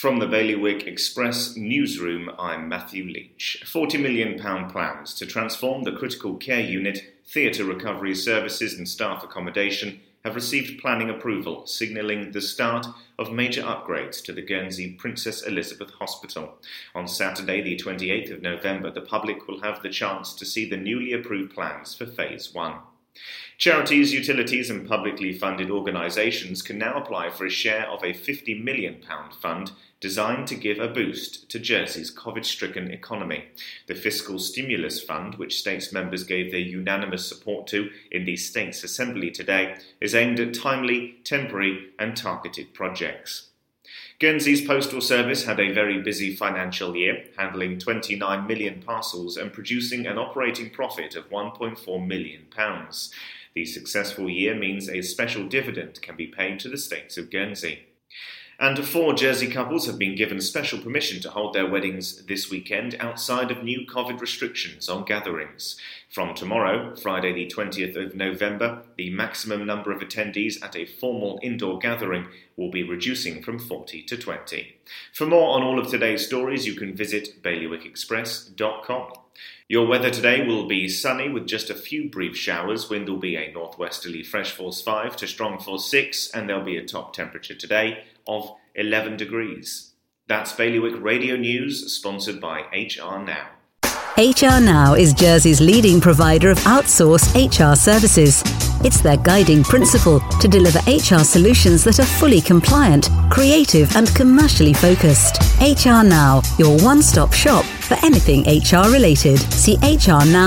From the Bailiwick Express newsroom, I'm Matthew Leach. £40 million plans to transform the critical care unit, theatre recovery services and staff accommodation have received planning approval, signalling the start of major upgrades to the Guernsey Princess Elizabeth Hospital. On Saturday, the 28th of November, the public will have the chance to see the newly approved plans for Phase 1. Charities, utilities and publicly funded organisations can now apply for a share of a £50 million fund designed to give a boost to Jersey's COVID-stricken economy. The Fiscal Stimulus Fund, which states members gave their unanimous support to in the States Assembly today, is aimed at timely, temporary and targeted projects. Guernsey's Postal Service had a very busy financial year, handling 29 million parcels and producing an operating profit of £1.4 million. The successful year means a special dividend can be paid to the States of Guernsey. And 4 Jersey couples have been given special permission to hold their weddings this weekend outside of new COVID restrictions on gatherings. From tomorrow, Friday the 20th of November, the maximum number of attendees at a formal indoor gathering will be reducing from 40 to 20. For more on all of today's stories, you can visit bailiwickexpress.com. Your weather today will be sunny with just a few brief showers. Wind will be a northwesterly fresh force 5 to strong force 6, and there'll be a top temperature today of 11 degrees. That's Bailiwick Radio News, sponsored by HR Now. HR Now is Jersey's leading provider of outsourced HR services. It's their guiding principle to deliver HR solutions that are fully compliant, creative and commercially focused. HR Now, your one-stop shop for anything HR related. See hrnow.je.